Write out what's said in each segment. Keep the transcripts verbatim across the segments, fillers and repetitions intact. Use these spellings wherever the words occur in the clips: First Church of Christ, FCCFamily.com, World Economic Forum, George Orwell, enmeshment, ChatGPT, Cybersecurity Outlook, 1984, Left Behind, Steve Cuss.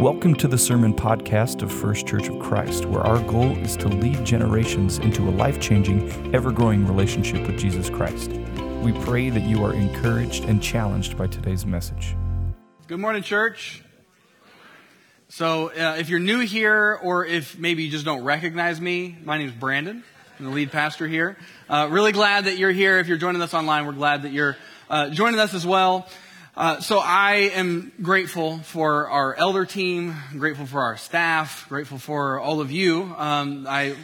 Welcome to the Sermon Podcast of First Church of Christ, where our goal is to lead generations into a life-changing, ever-growing relationship with Jesus Christ. We pray that you are encouraged and challenged by today's message. Good morning, church. So uh, if you're new here, or if maybe you just don't recognize me, my name is Brandon. I'm the lead pastor here. Uh, really glad that you're here. If you're joining us online, we're glad that you're uh, joining us as well. Uh, so I am grateful for our elder team, grateful for our staff, grateful for all of you. Um, I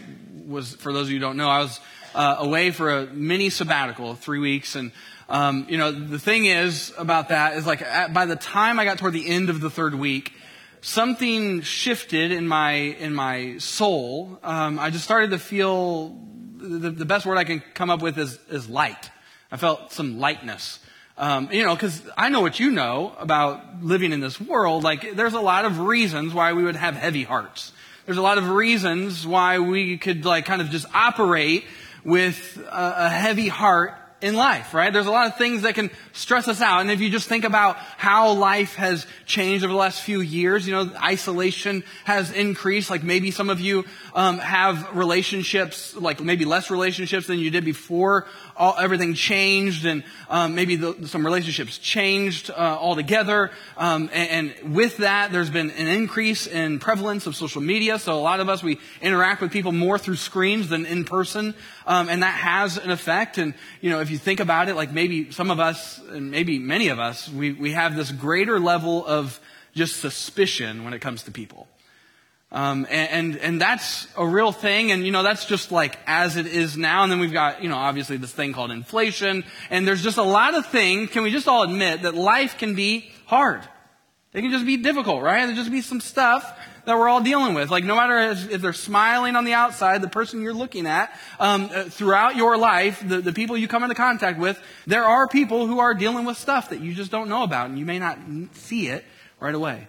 was, for those of you who don't know, I was uh, away for a mini sabbatical, three weeks. And, um, you know, the thing is about that is like at, by the time I got toward the end of the third week, something shifted in my, in my soul. Um, I just started to feel the, the best word I can come up with is, is light. I felt some lightness. Um, you know, because I know what you know about living in this world. Like, there's a lot of reasons why we would have heavy hearts. There's a lot of reasons why we could, like, kind of just operate with a, a heavy heart in life, right? There's a lot of things that can stress us out. And if you just think about how life has changed over the last few years, you know, isolation has increased. Like, maybe some of you um, have relationships, like maybe less relationships than you did before all, everything changed. And um, maybe the, some relationships changed uh, altogether. Um, and, and with that, there's been an increase in prevalence of social media. So a lot of us, we interact with people more through screens than in person. Um, and that has an effect. And, you know, if you think about it, like maybe some of us, and maybe many of us, we, we have this greater level of just suspicion when it comes to people. Um, and, and, and that's a real thing. And, you know, that's just like as it is now. And then we've got, you know, obviously this thing called inflation. And there's just a lot of things. Can we just all admit that life can be hard? It can just be difficult, right? There'll just be some stuff that we're all dealing with. Like, no matter if they're smiling on the outside, the person you're looking at, um, throughout your life, the, the people you come into contact with, there are people who are dealing with stuff that you just don't know about, and you may not see it right away.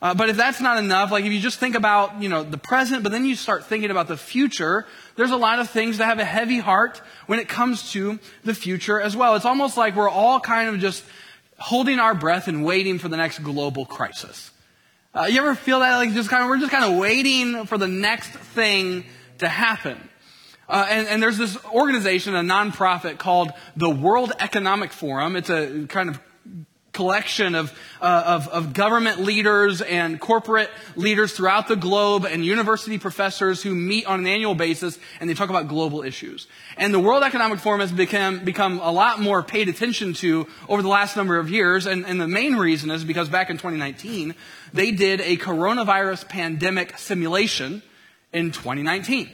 Uh, but if that's not enough, like if you just think about, you know, the present, but then you start thinking about the future, there's a lot of things that have a heavy heart when it comes to the future as well. It's almost like we're all kind of just holding our breath and waiting for the next global crisis. Uh, you ever feel that, like, just kind of, we're just kind of waiting for the next thing to happen? Uh, and, and there's this organization, a nonprofit called the World Economic Forum. It's a kind of collection of, uh, of, of government leaders and corporate leaders throughout the globe and university professors who meet on an annual basis, and they talk about global issues. And the World Economic Forum has become, become a lot more paid attention to over the last number of years. And, and the main reason is because back in twenty nineteen, they did a coronavirus pandemic simulation in twenty nineteen.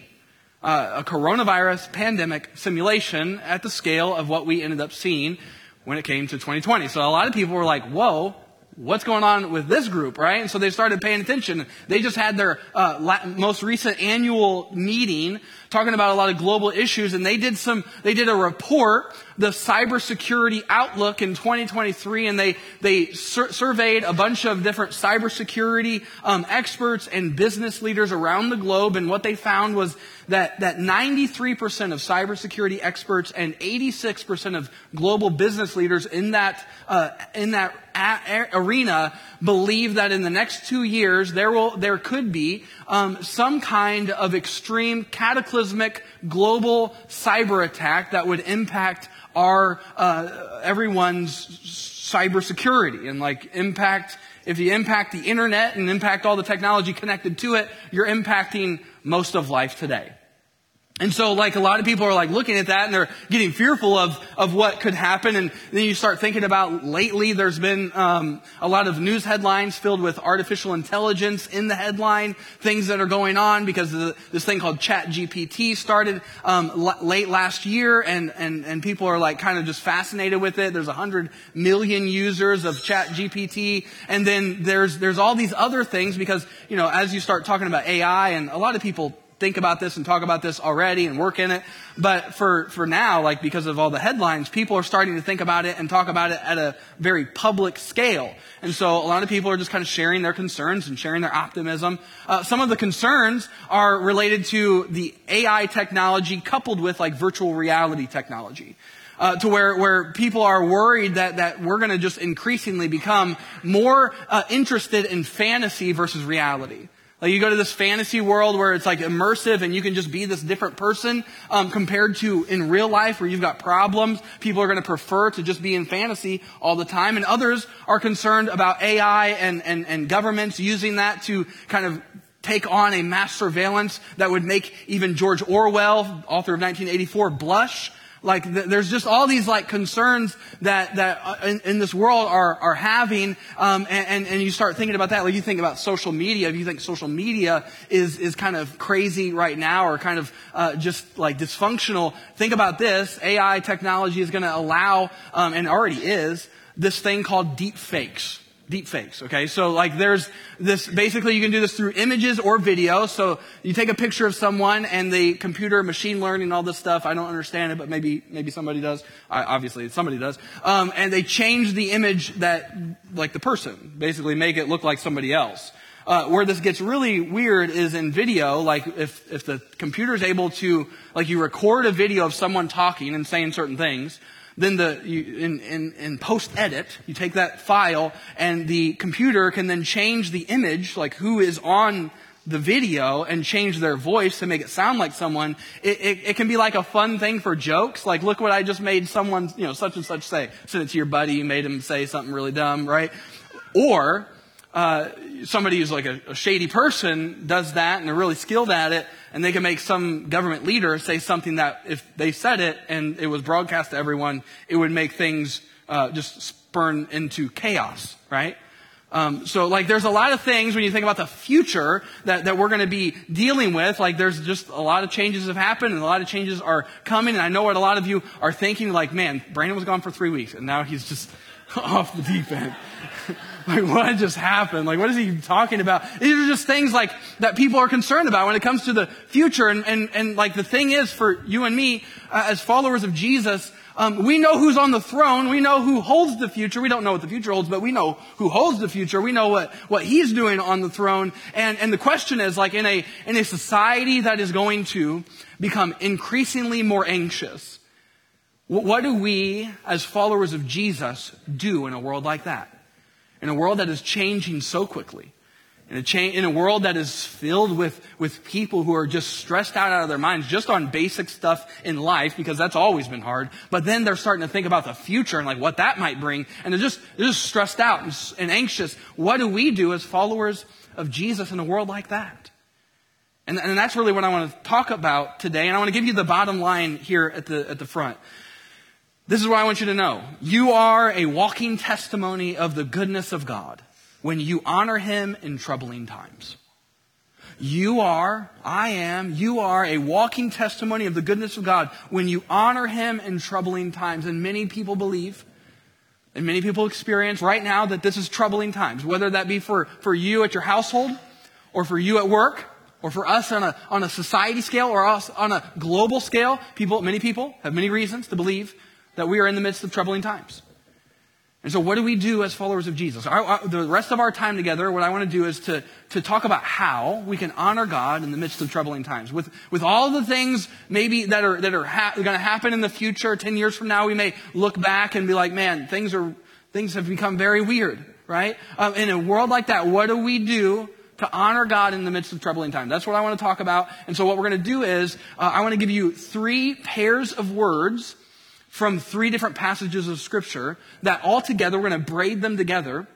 Uh, a coronavirus pandemic simulation at the scale of what we ended up seeing when it came to twenty twenty. So a lot of people were like, whoa, what's going on with this group, right? And so they started paying attention. They just had their uh, la- most recent annual meeting talking about a lot of global issues, and they did some. They did a report, the Cybersecurity Outlook in twenty twenty-three, and they they sur- surveyed a bunch of different cybersecurity um, experts and business leaders around the globe, and what they found was that that ninety-three percent of cybersecurity experts and eighty-six percent of global business leaders in that uh, in that a- arena believe that in the next two years there will there could be um, some kind of extreme cataclysm. Global cyber attack that would impact our uh, everyone's cybersecurity and like impact. If you impact the internet and impact all the technology connected to it, you're impacting most of life today. And so, like, a lot of people are like looking at that and they're getting fearful of, of what could happen. And then you start thinking about lately there's been, um, a lot of news headlines filled with artificial intelligence in the headline, things that are going on because the, this thing called ChatGPT started, um, l- late last year and, and, and people are like kind of just fascinated with it. There's a hundred million users of ChatGPT. And then there's, there's all these other things because, you know, as you start talking about A I and a lot of people think about this and talk about this already and work in it. But for, for now, like because of all the headlines, people are starting to think about it and talk about it at a very public scale. And so a lot of people are just kind of sharing their concerns and sharing their optimism. Uh, some of the concerns are related to the A I technology coupled with like virtual reality technology. Uh, to where, where people are worried that, that we're going to just increasingly become more uh, interested in fantasy versus reality. Like you go to this fantasy world where it's like immersive and you can just be this different person um, compared to in real life where you've got problems. People are going to prefer to just be in fantasy all the time. And others are concerned about A I and, and, and governments using that to kind of take on a mass surveillance that would make even George Orwell, author of nineteen eighty-four, blush. Like th- there's just all these like concerns that that uh, in, in this world are are having, um, and, and and you start thinking about that. Like you think about social media. If you think social media is is kind of crazy right now, or kind of uh, just like dysfunctional, think about this: A I technology is going to allow, um, and already is, this thing called deep fakes. Deep fakes, okay? So like there's this, basically you can do this through images or video. So you take a picture of someone and the computer, machine learning, all this stuff, I don't understand it, but maybe maybe somebody does. I, obviously somebody does. Um, and they change the image that, like the person, basically make it look like somebody else. Uh, where this gets really weird is in video, like if, if the computer's able to, like you record a video of someone talking and saying certain things, then the you, in, in, in post-edit, you take that file, and the computer can then change the image, like who is on the video, and change their voice to make it sound like someone. It, it, it can be like a fun thing for jokes, like look what I just made someone, you know, such and such say. Send it to your buddy, you made him say something really dumb, right? Or uh, somebody who's like a, a shady person does that, and they're really skilled at it, and they can make some government leader say something that if they said it and it was broadcast to everyone, it would make things uh, just spurn into chaos, right? Um, so like there's a lot of things when you think about the future that, that we're going to be dealing with. Like there's just a lot of changes have happened and a lot of changes are coming. And I know what a lot of you are thinking, like, man, Brandon was gone for three weeks and now he's just off the deep end. Like, what just happened? Like, what is he talking about? These are just things like that people are concerned about when it comes to the future. And, and, and like, the thing is for you and me, uh, as followers of Jesus, um, we know who's on the throne. We know who holds the future. We don't know what the future holds, but we know who holds the future. We know what, what he's doing on the throne. And, and the question is, like, in a, in a society that is going to become increasingly more anxious, what do we, as followers of Jesus, do in a world like that? In a world that is changing so quickly, in a, cha- in a world that is filled with, with people who are just stressed out out of their minds just on basic stuff in life, because that's always been hard, but then they're starting to think about the future and like what that might bring, and they're just, they're just stressed out and, and anxious. What do we do as followers of Jesus in a world like that? And, and that's really what I want to talk about today, and I want to give you the bottom line here at the at the front. This is what I want you to know. You are a walking testimony of the goodness of God when you honor Him in troubling times. You are, I am, you are a walking testimony of the goodness of God when you honor Him in troubling times. And many people believe, and many people experience right now that this is troubling times, whether that be for, for you at your household, or for you at work, or for us on a, on a society scale, or us on a global scale. People, many people have many reasons to believe that we are in the midst of troubling times. And so what do we do as followers of Jesus? Our, our, the rest of our time together, what I want to do is to, to talk about how we can honor God in the midst of troubling times. With, with all the things maybe that are, that are ha- going to happen in the future, ten years from now, we may look back and be like, man, things are things have become very weird, right? Um, in a world like that, what do we do to honor God in the midst of troubling times? That's what I want to talk about. And so what we're going to do is uh, I want to give you three pairs of words from three different passages of Scripture that all together, we're going to braid them together,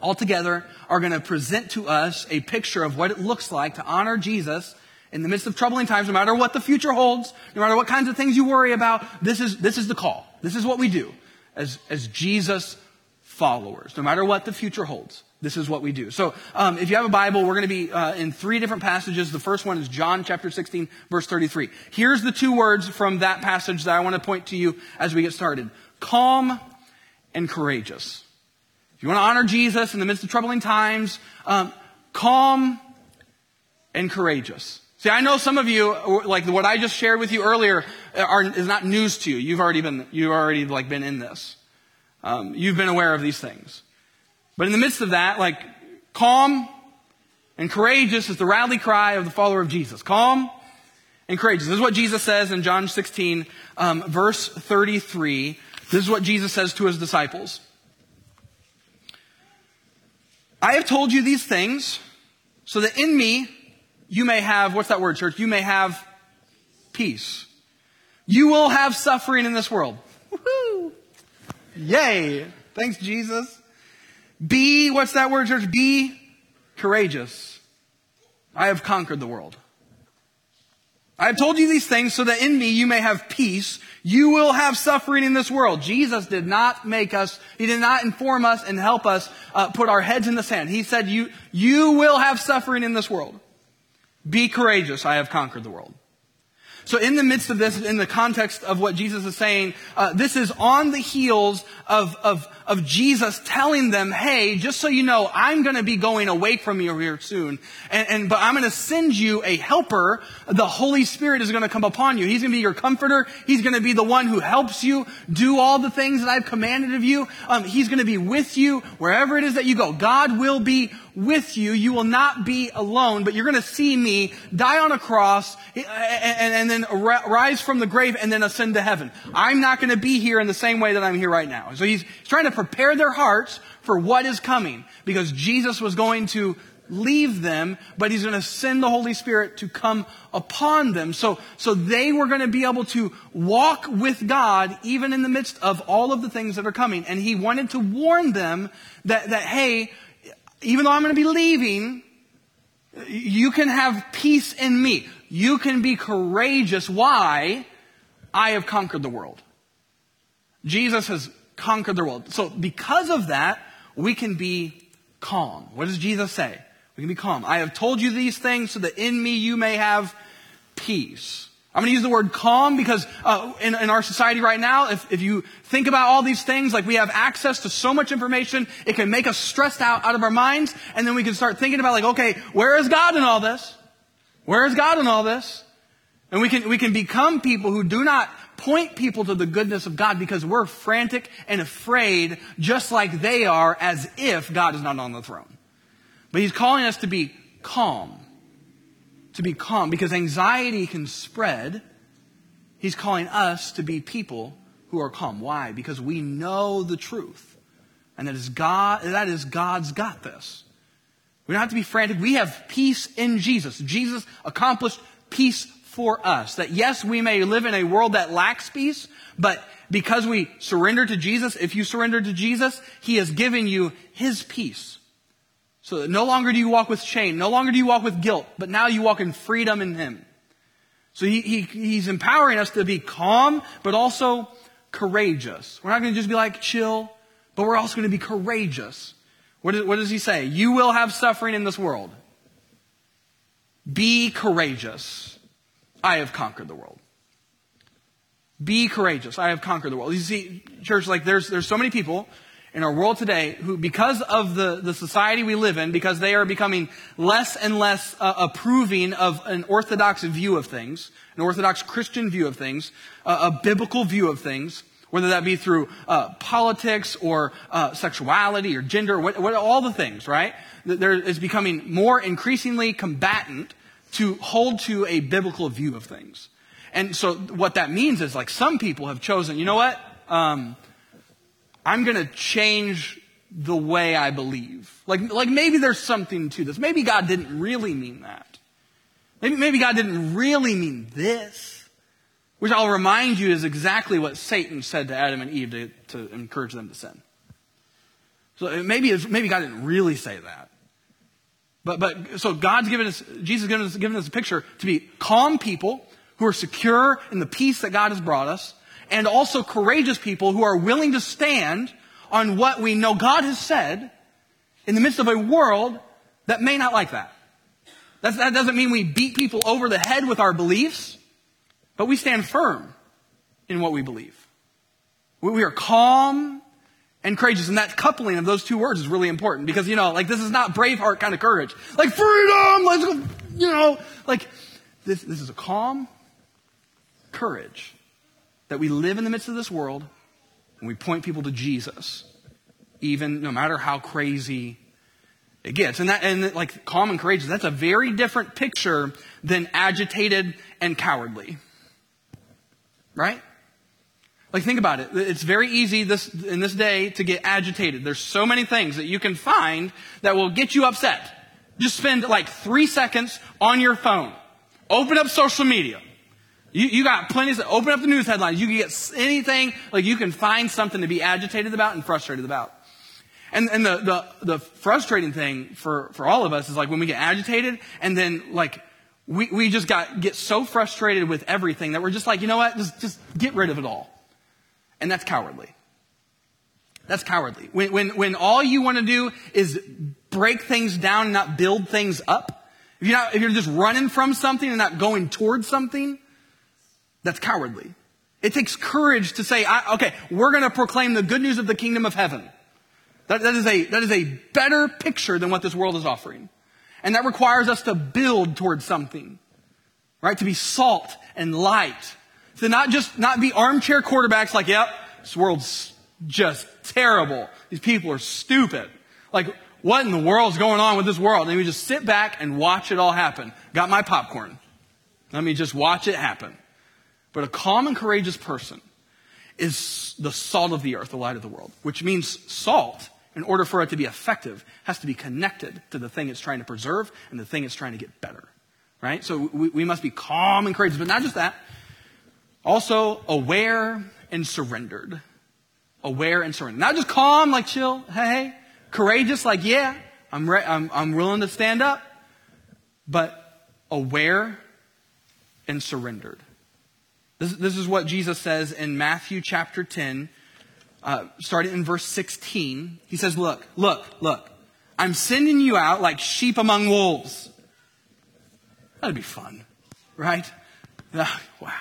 all together are going to present to us a picture of what it looks like to honor Jesus in the midst of troubling times, no matter what the future holds, no matter what kinds of things you worry about. This is, this is the call. This is what we do as, as Jesus followers, no matter what the future holds. This is what we do. So um, if you have a Bible, we're going to be uh, in three different passages. The first one is John chapter sixteen, verse thirty-three. Here's the two words from that passage that I want to point to you as we get started. Calm and courageous. If you want to honor Jesus in the midst of troubling times, um, calm and courageous. See, I know some of you, like what I just shared with you earlier, are, is not news to you. You've already been, you've already like been in this. Um, you've been aware of these things. But in the midst of that, like, calm and courageous is the rally cry of the follower of Jesus. Calm and courageous. This is what Jesus says in John sixteen, um, verse thirty-three. This is what Jesus says to his disciples. I have told you these things so that in me you may have, what's that word, church? You may have peace. You will have suffering in this world. Woohoo! Yay! Thanks, Jesus. Be, what's that word, church? Be courageous. I have conquered the world. I have told you these things so that in me you may have peace. You will have suffering in this world. Jesus did not make us, he did not inform us and help us uh, put our heads in the sand. He said, you, you will have suffering in this world. Be courageous. I have conquered the world. So in the midst of this, in the context of what Jesus is saying, uh, this is on the heels of, of, of Jesus telling them, hey, just so you know, I'm going to be going away from you here soon. And, and but I'm going to send you a helper. The Holy Spirit is going to come upon you. He's going to be your comforter. He's going to be the one who helps you do all the things that I've commanded of you. Um, he's going to be with you wherever it is that you go. God will be with you. You will not be alone, but you're going to see me die on a cross and, and, and then rise from the grave and then ascend to heaven. I'm not going to be here in the same way that I'm here right now. So he's trying to prepare their hearts for what is coming, because Jesus was going to leave them, but he's going to send the Holy Spirit to come upon them. So, so they were going to be able to walk with God even in the midst of all of the things that are coming. And he wanted to warn them that, that, hey, even though I'm going to be leaving, you can have peace in me. You can be courageous. Why? I have conquered the world. Jesus has conquered the world. So because of that, we can be calm. What does Jesus say? We can be calm. I have told you these things so that in me you may have peace. I'm going to use the word calm because uh, in, in our society right now, if, if you think about all these things, like we have access to so much information, it can make us stressed out, out of our minds. And then we can start thinking about like, okay, where is God in all this? Where is God in all this? And we can, we can become people who do not point people to the goodness of God because we're frantic and afraid just like they are, as if God is not on the throne. But he's calling us to be calm. To be calm, because anxiety can spread. He's calling us to be people who are calm. Why? Because we know the truth. And that is God, that is God's got this. We don't have to be frantic. We have peace in Jesus. Jesus accomplished peace for us. That yes, we may live in a world that lacks peace, but because we surrender to Jesus, if you surrender to Jesus, he has given you his peace. So that no longer do you walk with shame, no longer do you walk with guilt, but now you walk in freedom in him. So he, he he's empowering us to be calm, but also courageous. We're not going to just be like chill, but we're also going to be courageous. What, is, what does he say? You will have suffering in this world. Be courageous. I have conquered the world. Be courageous. I have conquered the world. You see, church, like there's there's so many people in our world today who, because of the, the society we live in, because they are becoming less and less uh, approving of an orthodox view of things, an orthodox Christian view of things, uh, a biblical view of things, whether that be through uh, politics or uh, sexuality or gender, what, what, all the things, right? There is becoming more increasingly combatant to hold to a biblical view of things. And so what that means is, like, some people have chosen, you know what? Um... I'm going to change the way I believe. Like, like maybe there's something to this. Maybe God didn't really mean that. Maybe, maybe God didn't really mean this, which I'll remind you is exactly what Satan said to Adam and Eve to, to encourage them to sin. So maybe, maybe God didn't really say that. But, but, so God's given us, Jesus has given us, given us a picture to be calm people who are secure in the peace that God has brought us, and also courageous people who are willing to stand on what we know God has said in the midst of a world that may not like that. That's, that doesn't mean we beat people over the head with our beliefs, but we stand firm in what we believe. We are calm and courageous, and that coupling of those two words is really important because, you know, like, this is not Braveheart kind of courage. Like, freedom! Let's go, you know, like, this, this is a calm courage. That we live in the midst of this world and we point people to Jesus, even no matter how crazy it gets. And that, and like calm and courageous, that's a very different picture than agitated and cowardly. Right? Like, think about it. It's very easy this in this day to get agitated. There's so many things that you can find that will get you upset. Just spend like three seconds on your phone. Open up social media. You, you got plenty of stuff. Open up the news headlines. You can get anything. Like, you can find something to be agitated about and frustrated about. And, and the, the, the frustrating thing for, for all of us is like when we get agitated and then like we, we just got, get so frustrated with everything that we're just like, you know what? Just, just get rid of it all. And that's cowardly. That's cowardly. When, when, when all you want to do is break things down and not build things up. If you're not, if you're just running from something and not going towards something, that's cowardly. It takes courage to say, I, okay, we're going to proclaim the good news of the kingdom of heaven. That, that is a, that is a better picture than what this world is offering. And that requires us to build towards something, right? To be salt and light. To not just, not be armchair quarterbacks like, yep, this world's just terrible. These people are stupid. Like, what in the world's going on with this world? And we just sit back and watch it all happen. Got my popcorn. Let me just watch it happen. But a calm and courageous person is the salt of the earth, the light of the world, which means salt, in order for it to be effective, has to be connected to the thing it's trying to preserve and the thing it's trying to get better, right? So we, we must be calm and courageous, but not just that. Also, aware and surrendered. Aware and surrendered. Not just calm, like chill, hey, courageous, like yeah, I'm re- I'm I'm willing to stand up, but aware and surrendered. This, this is what Jesus says in Matthew chapter ten, uh, starting in verse sixteen. He says, look, look, look, I'm sending you out like sheep among wolves. That'd be fun, right? Oh, wow.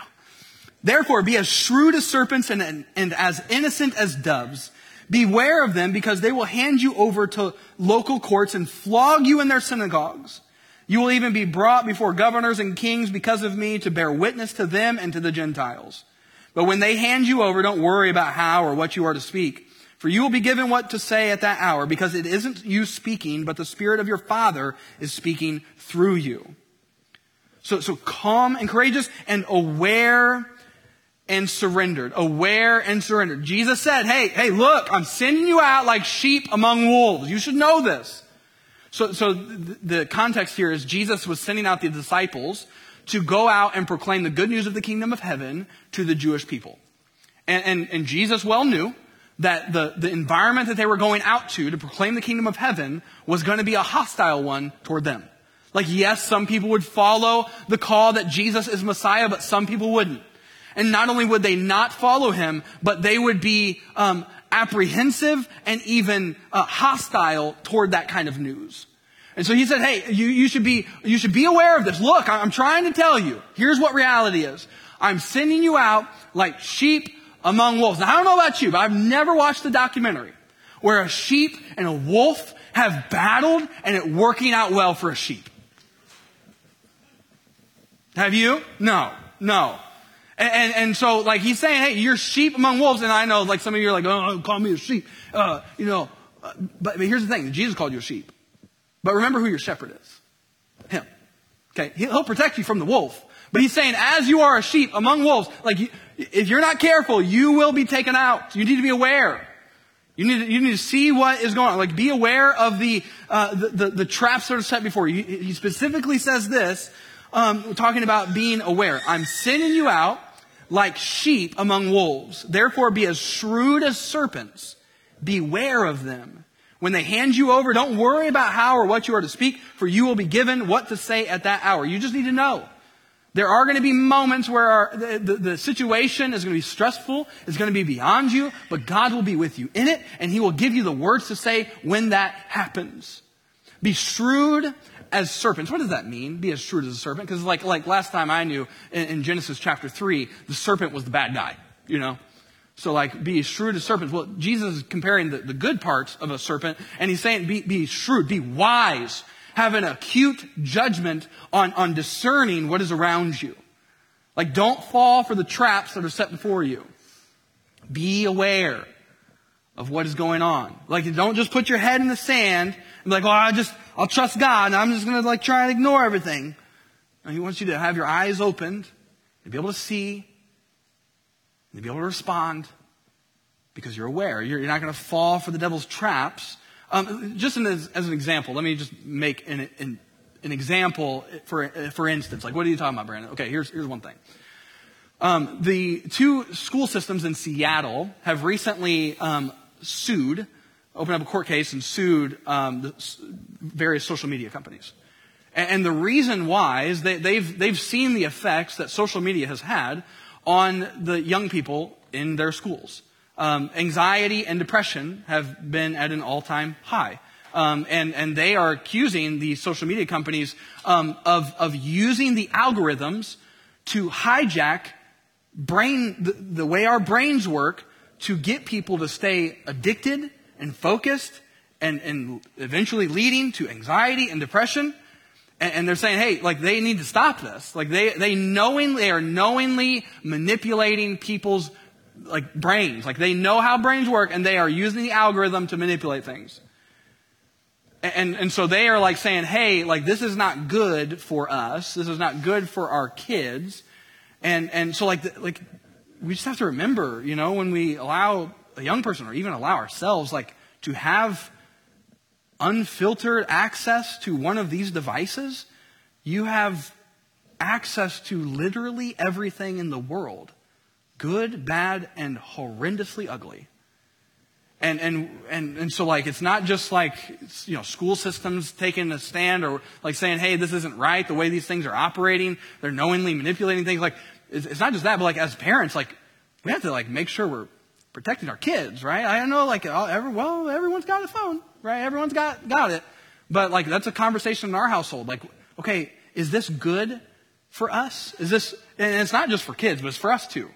Therefore, be as shrewd as serpents and, and as innocent as doves. Beware of them, because they will hand you over to local courts and flog you in their synagogues. You will even be brought before governors and kings because of me to bear witness to them and to the Gentiles. But when they hand you over, don't worry about how or what you are to speak. For you will be given what to say at that hour, because it isn't you speaking, but the Spirit of your Father is speaking through you. So, so calm and courageous and aware and surrendered. Aware and surrendered. Jesus said, hey, hey, look, I'm sending you out like sheep among wolves. You should know this. So, so the context here is Jesus was sending out the disciples to go out and proclaim the good news of the kingdom of heaven to the Jewish people. And, and, and Jesus well knew that the, the environment that they were going out to, to proclaim the kingdom of heaven, was going to be a hostile one toward them. Like, yes, some people would follow the call that Jesus is Messiah, but some people wouldn't. And not only would they not follow him, but they would be um, apprehensive and even uh, hostile toward that kind of news. And so he said, hey, you, you should be you should be aware of this. Look, I'm trying to tell you. Here's what reality is. I'm sending you out like sheep among wolves. Now, I don't know about you, but I've never watched a documentary where a sheep and a wolf have battled and it working out well for a sheep. Have you? No, no. And, and so, like, he's saying, hey, you're sheep among wolves. And I know, like, some of you are like, oh, call me a sheep. Uh, you know, but, but here's the thing. Jesus called you a sheep. But remember who your shepherd is. Him. Okay? He'll protect you from the wolf. But he's saying, as you are a sheep among wolves, like, you, if you're not careful, you will be taken out. You need to be aware. You need to, you need to see what is going on. Like, be aware of the, uh, the, the, the traps that are set before you. He specifically says this, um, we're talking about being aware. I'm sending you out like sheep among wolves. Therefore, be as shrewd as serpents. Beware of them. When they hand you over, don't worry about how or what you are to speak, for you will be given what to say at that hour. You just need to know. There are going to be moments where our, the, the, the situation is going to be stressful. It's going to be beyond you, but God will be with you in it, and he will give you the words to say when that happens. Be shrewd as serpents. What does that mean? Be as shrewd as a serpent? Because like, like last time I knew in, in Genesis chapter three, the serpent was the bad guy, you know? So like, be as shrewd as serpents. Well, Jesus is comparing the, the good parts of a serpent, and he's saying be, be shrewd, be wise, have an acute judgment on, on discerning what is around you. Like, don't fall for the traps that are set before you. Be aware of what is going on. Like, don't just put your head in the sand and be like, well, I just, I'll trust God and I'm just going to like try and ignore everything. No, he wants you to have your eyes opened and be able to see and be able to respond because you're aware. You're, you're not going to fall for the devil's traps. Um, just in, as, as an example, let me just make an, an, an example for, for instance. Like, what are you talking about, Brandon? Okay, here's, here's one thing. Um, the two school systems in Seattle have recently um, sued, opened up a court case and sued um, the various social media companies. And, and the reason why is they, they've they've seen the effects that social media has had on the young people in their schools. Um, anxiety and depression have been at an all-time high. Um, and, and they are accusing the social media companies um, of, of using the algorithms to hijack brain, the, the way our brains work to get people to stay addicted and focused and, and eventually leading to anxiety and depression. And, and they're saying, hey, like they need to stop this. Like they, they knowingly they are knowingly manipulating people's like brains. Like they know how brains work and they are using the algorithm to manipulate things. And, and so they are like saying, hey, like this is not good for us. This is not good for our kids. And, and so like, the, like we just have to remember, you know, when we allow a young person or even allow ourselves like to have unfiltered access to one of these devices, you have access to literally everything in the world. Good, bad, and horrendously ugly. And, and, and, and so like, it's not just like, you know, school systems taking a stand or like saying, hey, this isn't right. The way these things are operating, they're knowingly manipulating things. Like, it's, it's not just that, but like as parents, like we have to like make sure we're protecting our kids, right? I don't know, like, every, well, everyone's got a phone, right? Everyone's got, got it. But like, that's a conversation in our household. Like, okay, is this good for us? Is this, and it's not just for kids, but it's for us too.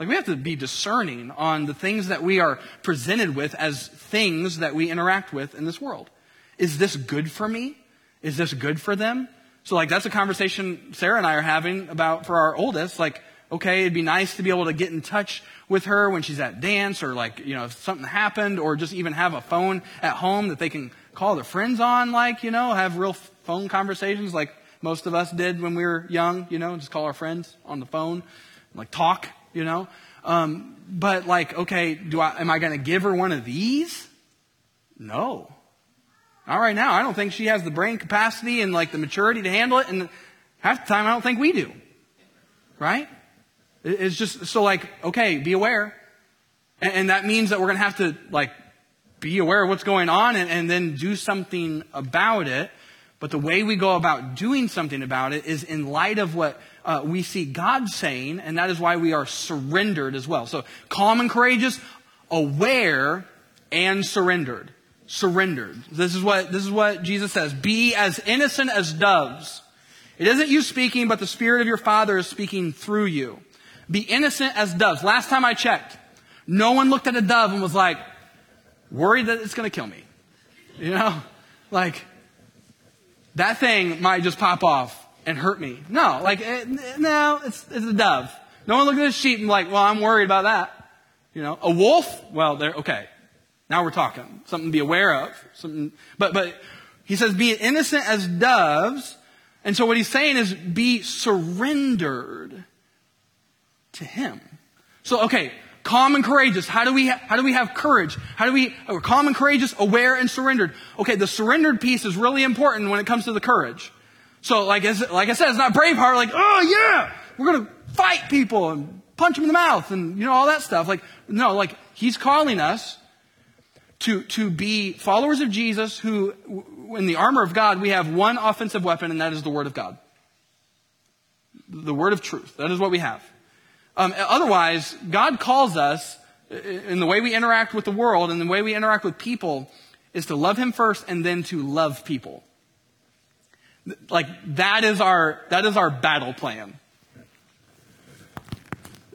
Like we have to be discerning on the things that we are presented with as things that we interact with in this world. Is this good for me? Is this good for them? So like that's a conversation Sarah and I are having about for our oldest. Like, okay, it'd be nice to be able to get in touch with her when she's at dance or like, you know, if something happened or just even have a phone at home that they can call their friends on, like, you know, have real phone conversations like most of us did when we were young, you know, just call our friends on the phone, like talk. You know, um, but like, okay, do I, am I going to give her one of these? No. Not right now. I don't think she has the brain capacity and like the maturity to handle it. And half the time, I don't think we do. Right. It's just so like, okay, be aware. And, and that means that we're going to have to like be aware of what's going on and, and then do something about it. But the way we go about doing something about it is in light of what uh, we see God saying, and that is why we are surrendered as well. So calm and courageous, aware, and surrendered. Surrendered. This is what this is what Jesus says. Be as innocent as doves. It isn't you speaking, but the Spirit of your Father is speaking through you. Be innocent as doves. Last time I checked, no one looked at a dove and was like, worried that it's going to kill me. You know, like... that thing might just pop off and hurt me. No, like, it, no, it's, it's a dove. No one looked at a sheep and like, well, I'm worried about that. You know, a wolf, well, they're okay. Now we're talking. Something to be aware of. Something, but, but he says, be innocent as doves. And so what he's saying is be surrendered to him. So, okay. Calm and courageous. How do we, ha- how do we have courage? How do we, we're calm and courageous, aware and surrendered. Okay. The surrendered piece is really important when it comes to the courage. So like, as, like I said, it's not Braveheart. Like, oh yeah, we're going to fight people and punch them in the mouth and you know, all that stuff. Like, no, like he's calling us to, to be followers of Jesus who in the armor of God, we have one offensive weapon and that is the word of God. The word of truth. That is what we have. Um, otherwise, God calls us in the way we interact with the world and the way we interact with people is to love him first and then to love people. Like that is our, that is our battle plan.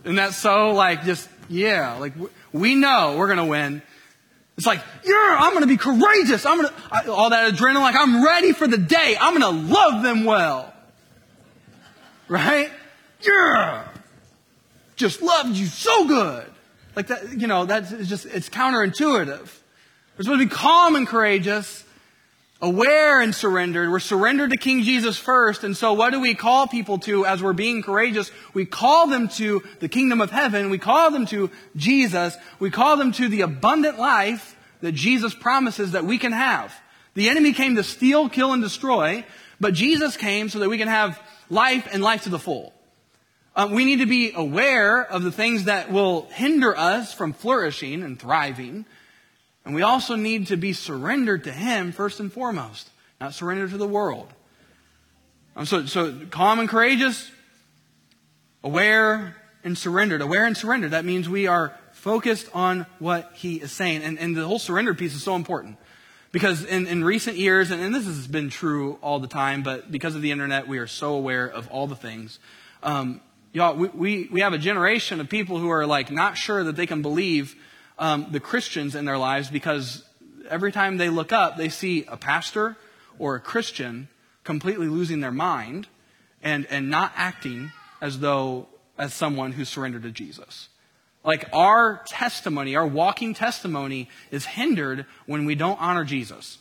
And that's so like, just, yeah, like we know we're going to win. It's like, yeah, I'm going to be courageous. I'm going to, all that adrenaline, like I'm ready for the day. I'm going to love them well. Right? Yeah. Just loved you so good. Like that, you know, that's just, it's counterintuitive. We're supposed to be calm and courageous, aware and surrendered. We're surrendered to King Jesus first. And so what do we call people to as we're being courageous? We call them to the kingdom of heaven. We call them to Jesus. We call them to the abundant life that Jesus promises that we can have. The enemy came to steal, kill, and destroy, but Jesus came so that we can have life and life to the full. Um, we need to be aware of the things that will hinder us from flourishing and thriving. And we also need to be surrendered to Him first and foremost, not surrendered to the world. Um, so, so calm and courageous, aware and surrendered. Aware and surrendered. That means we are focused on what He is saying. And, and the whole surrender piece is so important. Because in, in recent years, and, and this has been true all the time, but because of the internet, we are so aware of all the things. Um, y'all, we, we, we have a generation of people who are like not sure that they can believe um, the Christians in their lives, because every time they look up, they see a pastor or a Christian completely losing their mind and, and not acting as though as someone who surrendered to Jesus. Like our testimony, our walking testimony is hindered when we don't honor Jesus.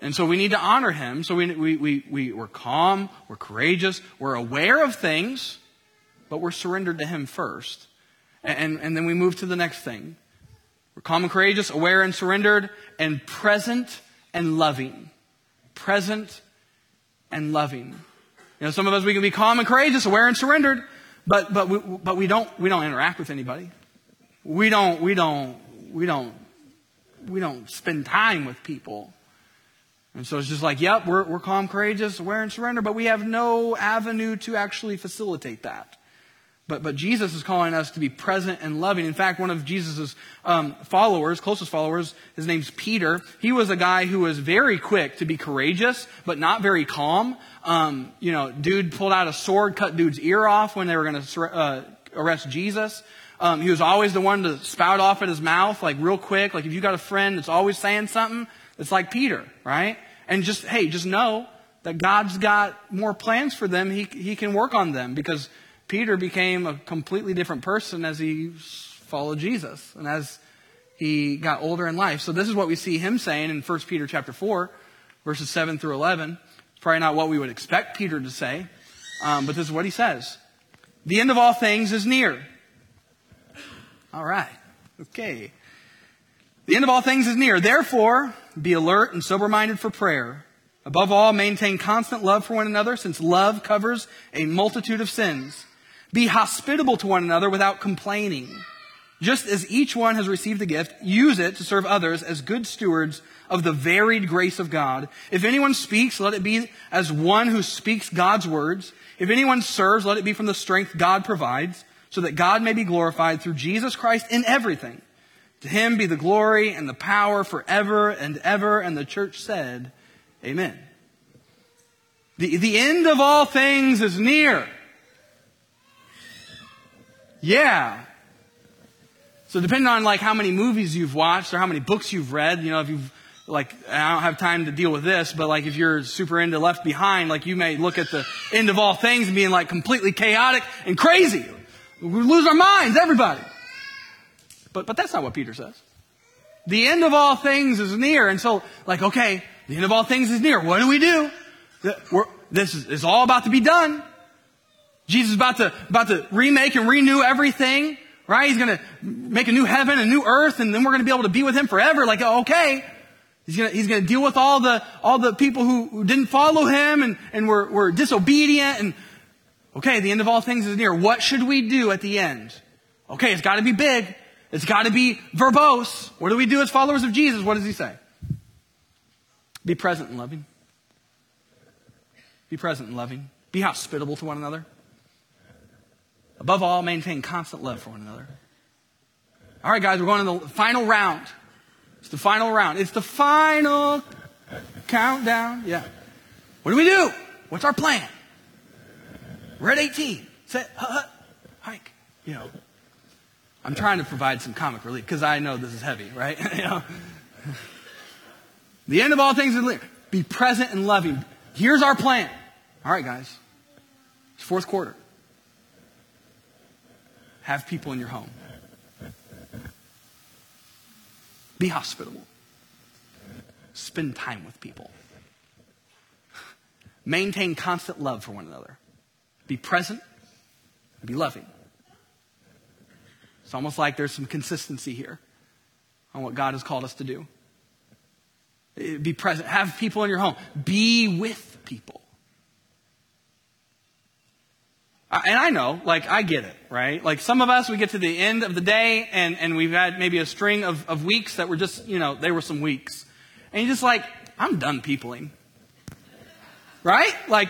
And so we need to honor Him. So we, we, we, we, we're calm, we're courageous, we're aware of things, but we're surrendered to Him first. And, and then we move to the next thing. We're calm and courageous, aware and surrendered, and present and loving. Present and loving. You know, some of us, we can be calm and courageous, aware and surrendered, But but we but we don't we don't interact with anybody. We don't we don't we don't we don't spend time with people. And so it's just like, yep, we're we're calm, courageous, aware, and surrender, but we have no avenue to actually facilitate that. But but Jesus is calling us to be present and loving. In fact, one of Jesus' um, followers, closest followers, his name's Peter. He was a guy who was very quick to be courageous, but not very calm. Um, you know, dude pulled out a sword, cut dude's ear off when they were going to uh, arrest Jesus. Um, he was always the one to spout off at his mouth, like real quick. Like if you got a friend that's always saying something, it's like Peter, right? And just, hey, just know that God's got more plans for them. He He can work on them, because Peter became a completely different person as he followed Jesus and as he got older in life. So this is what we see him saying in First Peter chapter four, verses seven through eleven. It's probably not what we would expect Peter to say, um, but this is what he says. The end of all things is near. All right. Okay. The end of all things is near. Therefore, be alert and sober-minded for prayer. Above all, maintain constant love for one another, since love covers a multitude of sins. Be hospitable to one another without complaining. Just as each one has received a gift, use it to serve others as good stewards of the varied grace of God. If anyone speaks, let it be as one who speaks God's words. If anyone serves, let it be from the strength God provides, so that God may be glorified through Jesus Christ in everything. To Him be the glory and the power forever and ever. And the church said, Amen. The, the end of all things is near. Yeah. So depending on like how many movies you've watched or how many books you've read, you know, if you've like, I don't have time to deal with this, but like if you're super into Left Behind, like you may look at the end of all things and being like completely chaotic and crazy. We lose our minds, everybody. But, but that's not what Peter says. The end of all things is near. And so like, okay, the end of all things is near. What do we do? We're, this is it's all about to be done. Jesus is about to, about to remake and renew everything, right? He's going to make a new heaven, a new earth, and then we're going to be able to be with Him forever. Like, okay. He's going to, he's going to deal with all the, all the people who, who didn't follow Him and, and were, were disobedient. And okay, the end of all things is near. What should we do at the end? Okay, it's got to be big. It's got to be verbose. What do we do as followers of Jesus? What does He say? Be present and loving. Be present and loving. Be hospitable to one another. Above all, maintain constant love for one another. All right, guys, we're going to the final round. It's the final round. It's the final countdown. Yeah. What do we do? What's our plan? We're at eighteen. Set, hut, hut, hike. You know, I'm trying to provide some comic relief because I know this is heavy, right? You know. The end of all things is near. Be present and loving. Here's our plan. All right, guys. It's fourth quarter. Have people in your home. Be hospitable. Spend time with people. Maintain constant love for one another. Be present and be loving. It's almost like there's some consistency here on what God has called us to do. Be present. Have people in your home. Be with people. And I know, like, I get it, right? Like, some of us, we get to the end of the day and, and we've had maybe a string of, of weeks that were just, you know, they were some weeks. And you're just like, I'm done peopling. Right? Like,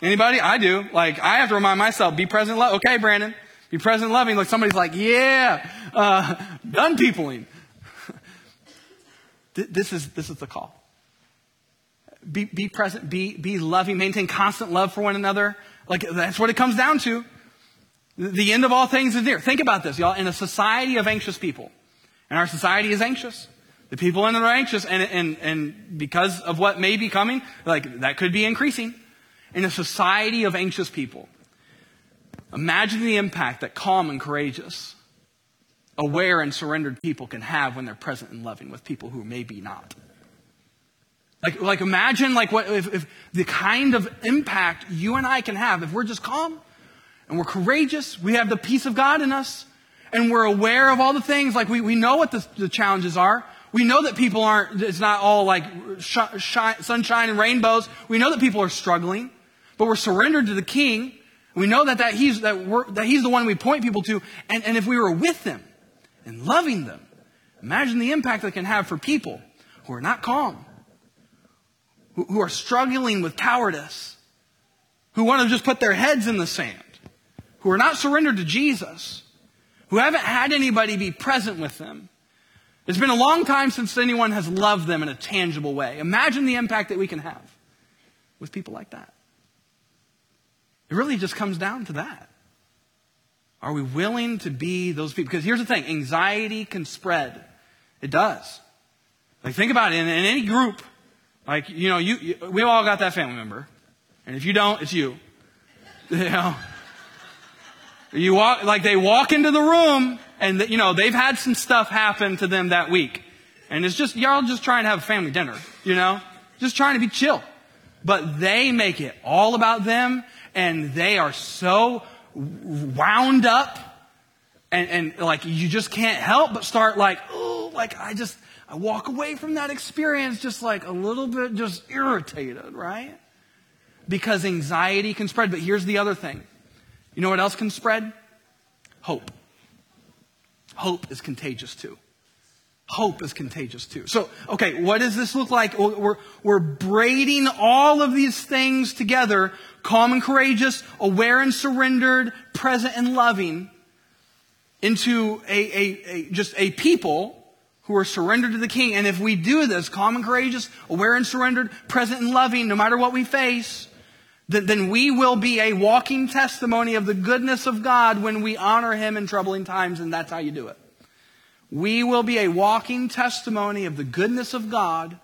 anybody? I do. Like, I have to remind myself, be present. Lo- okay, Brandon. Be present loving. Like, somebody's like, yeah, uh, done peopling. This is this is the call. Be be present, be be loving, maintain constant love for one another. Like, that's what it comes down to. The end of all things is near. Think about this, y'all. In a society of anxious people, and our society is anxious. The people in it are anxious, and and and because of what may be coming, like, that could be increasing. In a society of anxious people, imagine the impact that calm and courageous, aware and surrendered people can have when they're present and loving with people who maybe not. Like, like imagine like what if, if the kind of impact you and I can have if we're just calm and we're courageous, we have the peace of God in us, and we're aware of all the things. Like, we, we know what the, the challenges are. We know that people aren't, it's not all like sh- sh- sunshine and rainbows. We know that people are struggling, but we're surrendered to the King. We know that, that, he's, that, we're, that he's the one we point people to. And, and if we were with them, and loving them, imagine the impact that can have for people who are not calm, who, who are struggling with cowardice, who want to just put their heads in the sand, who are not surrendered to Jesus, who haven't had anybody be present with them. It's been a long time since anyone has loved them in a tangible way. Imagine the impact that we can have with people like that. It really just comes down to that. Are we willing to be those people? Because here's the thing, anxiety can spread. It does. Like, think about it, in, in any group, like, you know, you, you we all got that family member. And if you don't, it's you. You know, you walk, like, they walk into the room and, you know, they've had some stuff happen to them that week. And it's just, y'all just trying to have a family dinner, you know, just trying to be chill. But they make it all about them, and they are so wound up, and, and like, you just can't help but start like, oh, like I just, I walk away from that experience just like a little bit just irritated, right? Because anxiety can spread. But here's the other thing. You know what else can spread? Hope. Hope is contagious too. Hope is contagious too. So, okay, what does this look like? We're, we're braiding all of these things together. Calm and courageous, aware and surrendered, present and loving, into a, a, a just a people who are surrendered to the King. And if we do this, calm and courageous, aware and surrendered, present and loving, no matter what we face, then, then we will be a walking testimony of the goodness of God when we honor Him in troubling times, and that's how you do it. We will be a walking testimony of the goodness of God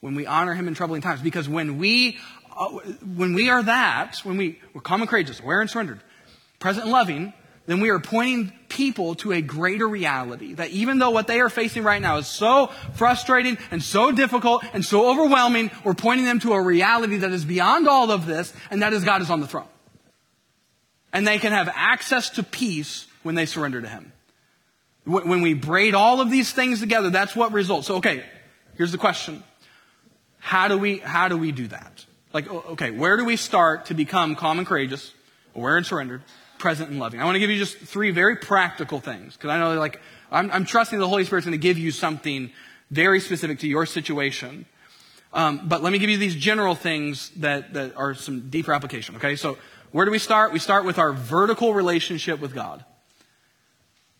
when we honor Him in troubling times. Because when we Uh, when we are that, when we, we're calm and courageous, aware and surrendered, present and loving, then we are pointing people to a greater reality that even though what they are facing right now is so frustrating and so difficult and so overwhelming, we're pointing them to a reality that is beyond all of this, and that is God is on the throne. And they can have access to peace when they surrender to Him. When, when we braid all of these things together, that's what results. So, okay, here's the question. How do we, how do we do that? Like, okay, where do we start to become calm and courageous, aware and surrendered, present and loving? I want to give you just three very practical things, because I know, like, I'm, I'm trusting the Holy Spirit's going to give you something very specific to your situation. Um, but let me give you these general things that, that are some deeper application, okay? So where do we start? We start with our vertical relationship with God.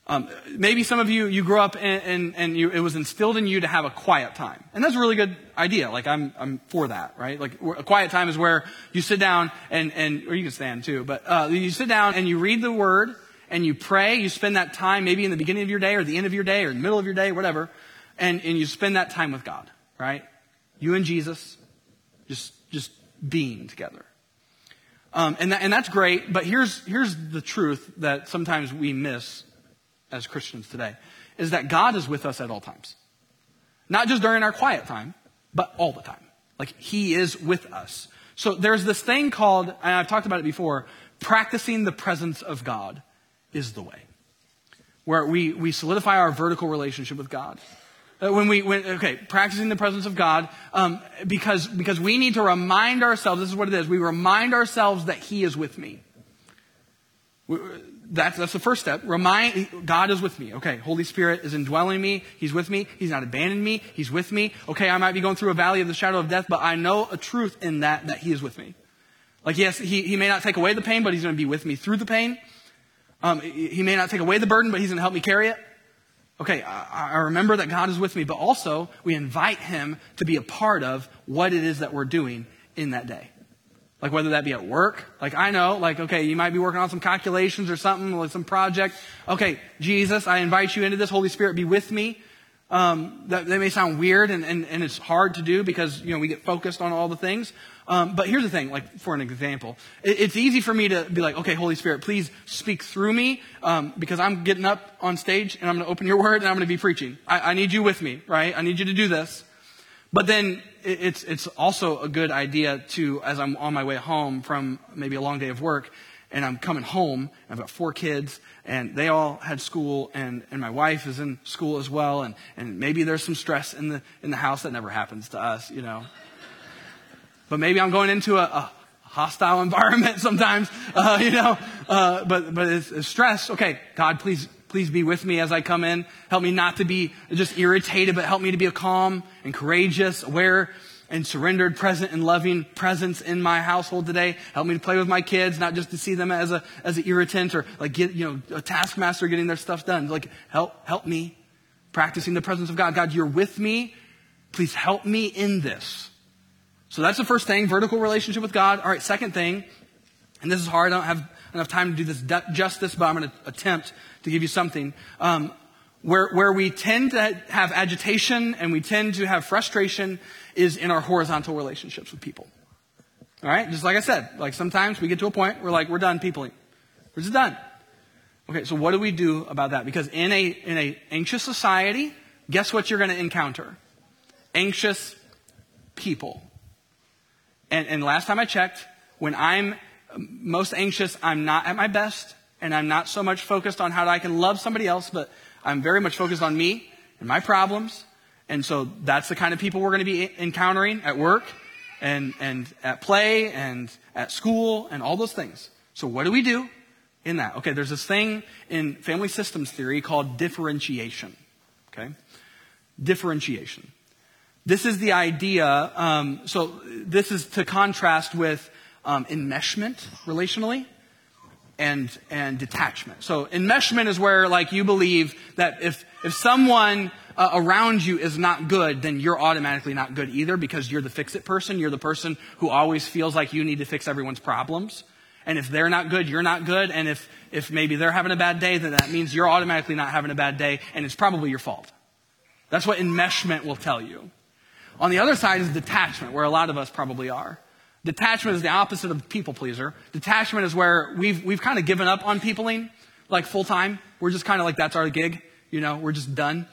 Um, maybe some of you, you grew up and, and, and you, it was instilled in you to have a quiet time. And that's a really good idea. Like, I'm, I'm for that, right? Like, a quiet time is where you sit down and, and, or you can stand too, but, uh, you sit down and you read the Word and you pray. You spend that time maybe in the beginning of your day or the end of your day or the middle of your day, whatever. And, and you spend that time with God, right? You and Jesus just, just being together. Um, and that, and that's great. But here's, here's the truth that sometimes we miss as Christians today, is that God is with us at all times. Not just during our quiet time, but all the time. Like, he is with us. So there's this thing called, and I've talked about it before, practicing the presence of God is the way. Where we, we solidify our vertical relationship with God. Uh, when we, when, okay, practicing the presence of God, um, because, because we need to remind ourselves, this is what it is, we remind ourselves that he is with me. We, That's, that's the first step. Remind, God is with me. Okay, Holy Spirit is indwelling me. He's with me. He's not abandoned me. He's with me. Okay, I might be going through a valley of the shadow of death, but I know a truth in that, that he is with me. Like, yes, he, he may not take away the pain, but he's going to be with me through the pain. Um, he may not take away the burden, but he's going to help me carry it. Okay, I, I remember that God is with me, but also we invite him to be a part of what it is that we're doing in that day. Like whether that be at work, like I know, like, okay, you might be working on some calculations or something, like some project. Okay, Jesus, I invite you into this. Holy Spirit, be with me. Um, that, that may sound weird and, and, and it's hard to do because, you know, we get focused on all the things. Um, but here's the thing, like for an example, it, it's easy for me to be like, okay, Holy Spirit, please speak through me um, because I'm getting up on stage and I'm going to open your word and I'm going to be preaching. I, I need you with me, right? I need you to do this. But then it's it's also a good idea to, as I'm on my way home from maybe a long day of work, and I'm coming home, and I've got four kids, and they all had school, and, and my wife is in school as well, and, and maybe there's some stress in the in the house that never happens to us, you know. But maybe I'm going into a, a hostile environment sometimes, uh, you know. Uh, but but it's, it's stress. Okay, God, please. Please be with me as I come in. Help me not to be just irritated, but help me to be a calm and courageous, aware and surrendered, present and loving presence in my household today. Help me to play with my kids, not just to see them as a as an irritant or like get, you know, a taskmaster getting their stuff done. Like help help me practicing the presence of God. God, you're with me. Please help me in this. So that's the first thing, vertical relationship with God. All right, second thing, and this is hard. I don't have enough time to do this justice, but I'm going to attempt to give you something. Um, where, where we tend to have agitation and we tend to have frustration is in our horizontal relationships with people. All right? Just like I said, like sometimes we get to a point where like, we're done peopling. We're just done. Okay, so what do we do about that? Because in a in a anxious society, guess what you're going to encounter? Anxious people. And, and last time I checked, when I'm most anxious, I'm not at my best, and I'm not so much focused on how I can love somebody else, but I'm very much focused on me and my problems. And so that's the kind of people we're going to be encountering at work and, and at play and at school and all those things. So what do we do in that? Okay, there's this thing in family systems theory called differentiation. Okay, differentiation. This is the idea, um, so this is to contrast with Um, enmeshment relationally and and detachment. So enmeshment is where like you believe that if if someone uh, around you is not good, then you're automatically not good either because you're the fix-it person. You're the person who always feels like you need to fix everyone's problems. And if they're not good, you're not good. And if if maybe they're having a bad day, then that means you're automatically not having a bad day and it's probably your fault. That's what enmeshment will tell you. On the other side is detachment, where a lot of us probably are. Detachment is the opposite of people pleaser. Detachment is where we've we've kind of given up on peopling, like full time. We're just kind of like, that's our gig, you know, we're just done.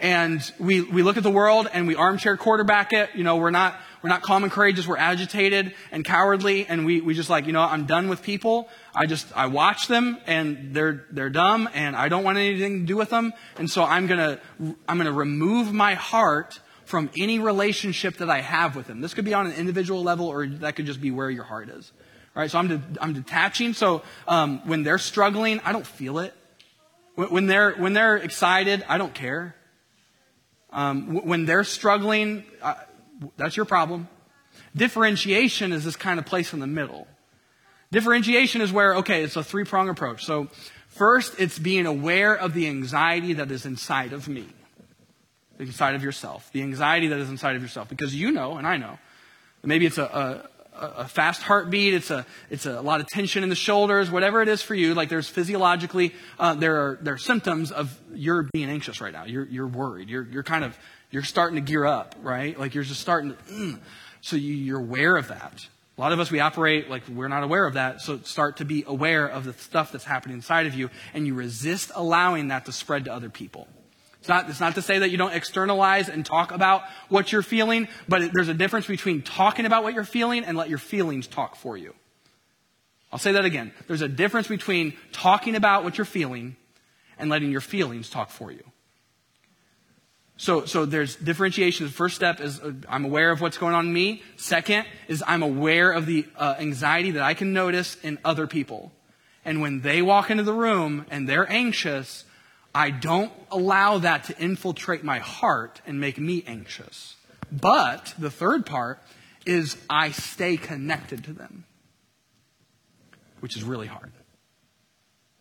And we we look at the world and we armchair quarterback it. You know, we're not we're not calm and courageous, we're agitated and cowardly, and we, we just like, you know, I'm done with people. I just I watch them and they're they're dumb and I don't want anything to do with them. And so I'm gonna I'm gonna remove my heart from any relationship that I have with them. This could be on an individual level, or that could just be where your heart is. All right, so I'm de- I'm detaching. So um, when they're struggling, I don't feel it. When, when they're when they're excited, I don't care. Um, w- when they're struggling, I, that's your problem. Differentiation is this kind of place in the middle. Differentiation is where, okay, it's a three-prong approach. So first, it's being aware of the anxiety that is inside of me. Inside of yourself, the anxiety that is inside of yourself, because you know, and I know, maybe it's a, a, a fast heartbeat, it's a it's a lot of tension in the shoulders, whatever it is for you. Like there's physiologically, uh, there are there are symptoms of you're being anxious right now. You're you're worried. You're you're kind of you're starting to gear up, right? Like you're just starting to. Mm. So you, you're aware of that. A lot of us, we operate like we're not aware of that. So start to be aware of the stuff that's happening inside of you, and you resist allowing that to spread to other people. It's not, it's not to say that you don't externalize and talk about what you're feeling, but there's a difference between talking about what you're feeling and let your feelings talk for you. I'll say that again. There's a difference between talking about what you're feeling and letting your feelings talk for you. So, so there's differentiation. The first step is uh, I'm aware of what's going on in me. Second is I'm aware of the uh, anxiety that I can notice in other people. And when they walk into the room and they're anxious, I don't allow that to infiltrate my heart and make me anxious. But the third part is I stay connected to them, which is really hard.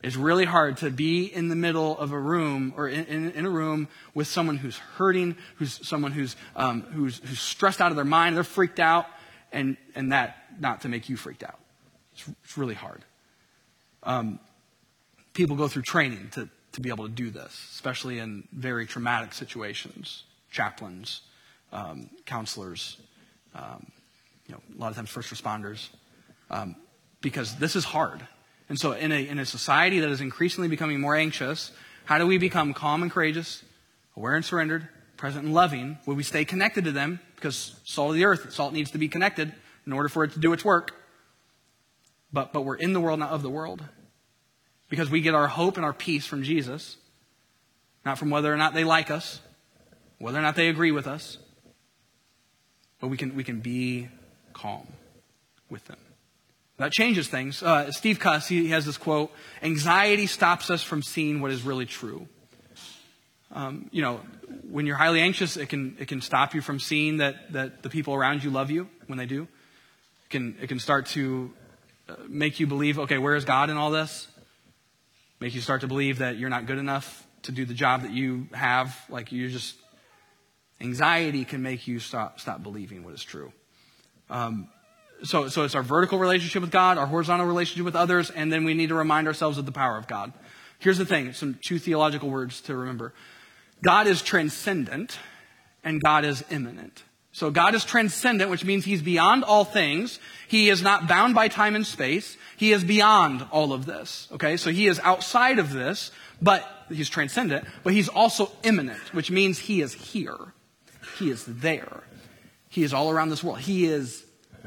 It's really hard to be in the middle of a room or in, in, in a room with someone who's hurting, who's someone who's um, who's who's stressed out of their mind, they're freaked out, and and that not to make you freaked out. It's, it's really hard. Um, people go through training to to be able to do this, especially in very traumatic situations. Chaplains, um, counselors, um, you know, a lot of times first responders, um, because this is hard. And so in a in a society that is increasingly becoming more anxious, how do we become calm and courageous, aware and surrendered, present and loving? Will we stay connected to them? Because salt of the earth, salt needs to be connected in order for it to do its work. But but we're in the world, not of the world. Because we get our hope and our peace from Jesus, not from whether or not they like us, whether or not they agree with us. But we can we can be calm with them. That changes things. Uh, Steve Cuss, he has this quote, anxiety stops us from seeing what is really true. Um, you know, when you're highly anxious, it can it can stop you from seeing that, that the people around you love you when they do. It can, it can start to make you believe, okay, where is God in all this? Make you start to believe that you're not good enough to do the job that you have. Like you just, anxiety can make you stop stop believing what is true. Um So so it's our vertical relationship with God, our horizontal relationship with others, and then we need to remind ourselves of the power of God. Here's the thing, some two theological words to remember. God is transcendent, and God is immanent. So God is transcendent, which means he's beyond all things. He is not bound by time and space. He is beyond all of this, okay? So he is outside of this, but he's transcendent, but he's also immanent, which means he is here. He is there. He is all around this world. He is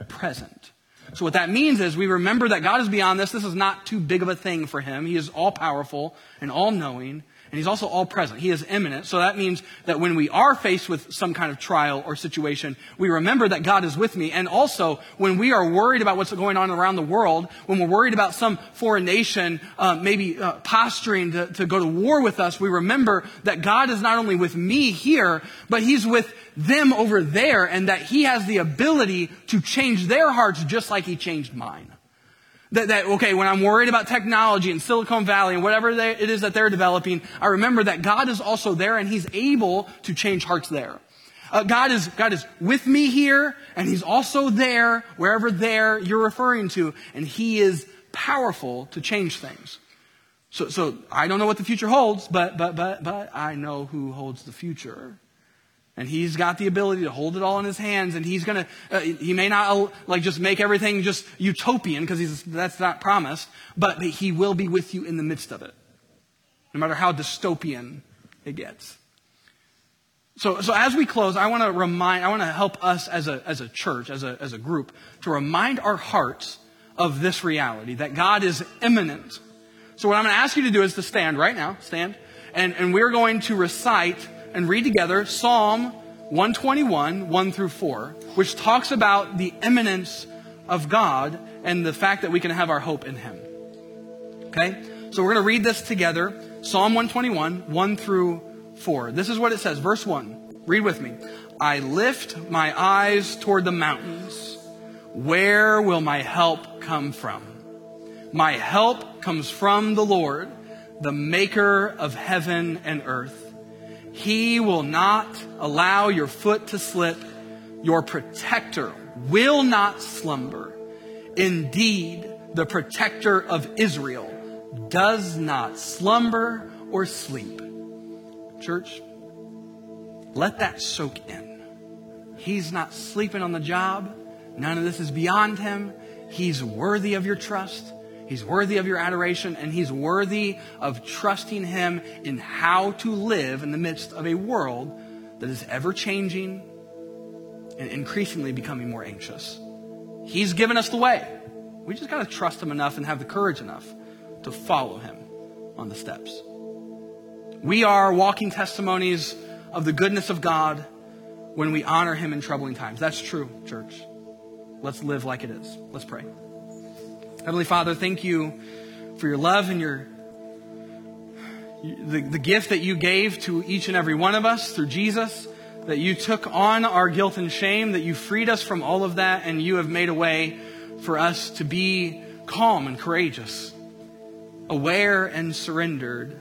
present. So what that means is we remember that God is beyond this. This is not too big of a thing for him. He is all powerful and all knowing, and he's also all present. He is immanent. So that means that when we are faced with some kind of trial or situation, we remember that God is with me. And also when we are worried about what's going on around the world, when we're worried about some foreign nation, uh, maybe uh, posturing to, to go to war with us, we remember that God is not only with me here, but he's with them over there, and that he has the ability to change their hearts just like he changed mine. That, that okay, when I'm worried about technology and Silicon Valley and whatever they, it is that they're developing, I remember that God is also there and he's able to change hearts there. Uh, God is God is with me here, and he's also there, wherever there you're referring to, and he is powerful to change things. So so I don't know what the future holds, but but but but I know who holds the future. And he's got the ability to hold it all in his hands, and he's gonna. Uh, he may not like just make everything just utopian because he's that's not promised, but he will be with you in the midst of it, no matter how dystopian it gets. So, so as we close, I want to remind. I want to help us as a as a church, as a as a group, to remind our hearts of this reality that God is immanent. So, what I'm going to ask you to do is to stand right now, stand, and and we're going to recite and read together Psalm one twenty-one, one through four, which talks about the immanence of God and the fact that we can have our hope in him. Okay? So we're going to read this together. Psalm one twenty-one, one through four. This is what it says. Verse one. Read with me. I lift my eyes toward the mountains. Where will my help come from? My help comes from the Lord, the maker of heaven and earth. He will not allow your foot to slip. Your protector will not slumber. Indeed, the protector of Israel does not slumber or sleep. Church, let that soak in. He's not sleeping on the job. None of this is beyond him. He's worthy of your trust. He's worthy of your adoration, and he's worthy of trusting him in how to live in the midst of a world that is ever-changing and increasingly becoming more anxious. He's given us the way. We just got to trust him enough and have the courage enough to follow him on the steps. We are walking testimonies of the goodness of God when we honor him in troubling times. That's true, church. Let's live like it is. Let's pray. Heavenly Father, thank you for your love and your the, the gift that you gave to each and every one of us through Jesus, that you took on our guilt and shame, that you freed us from all of that, and you have made a way for us to be calm and courageous, aware and surrendered,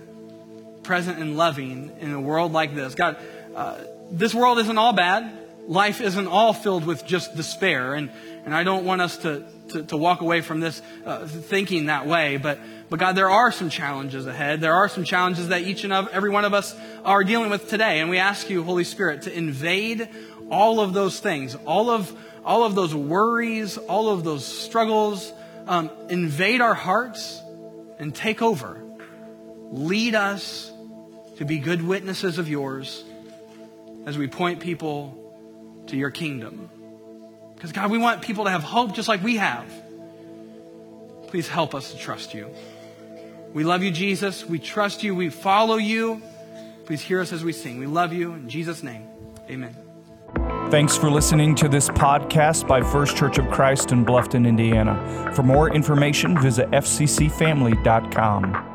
present and loving in a world like this. God, uh, this world isn't all bad. Life isn't all filled with just despair, and, and I don't want us to To, to walk away from this uh, thinking that way. But, but God, there are some challenges ahead. There are some challenges that each and every one of us are dealing with today. And we ask you, Holy Spirit, to invade all of those things, all of, all of those worries, all of those struggles, um, invade our hearts and take over. Lead us to be good witnesses of yours as we point people to your kingdom. Because, God, we want people to have hope just like we have. Please help us to trust you. We love you, Jesus. We trust you. We follow you. Please hear us as we sing. We love you. In Jesus' name, amen. Thanks for listening to this podcast by First Church of Christ in Bluffton, Indiana. For more information, visit F C C Family dot com.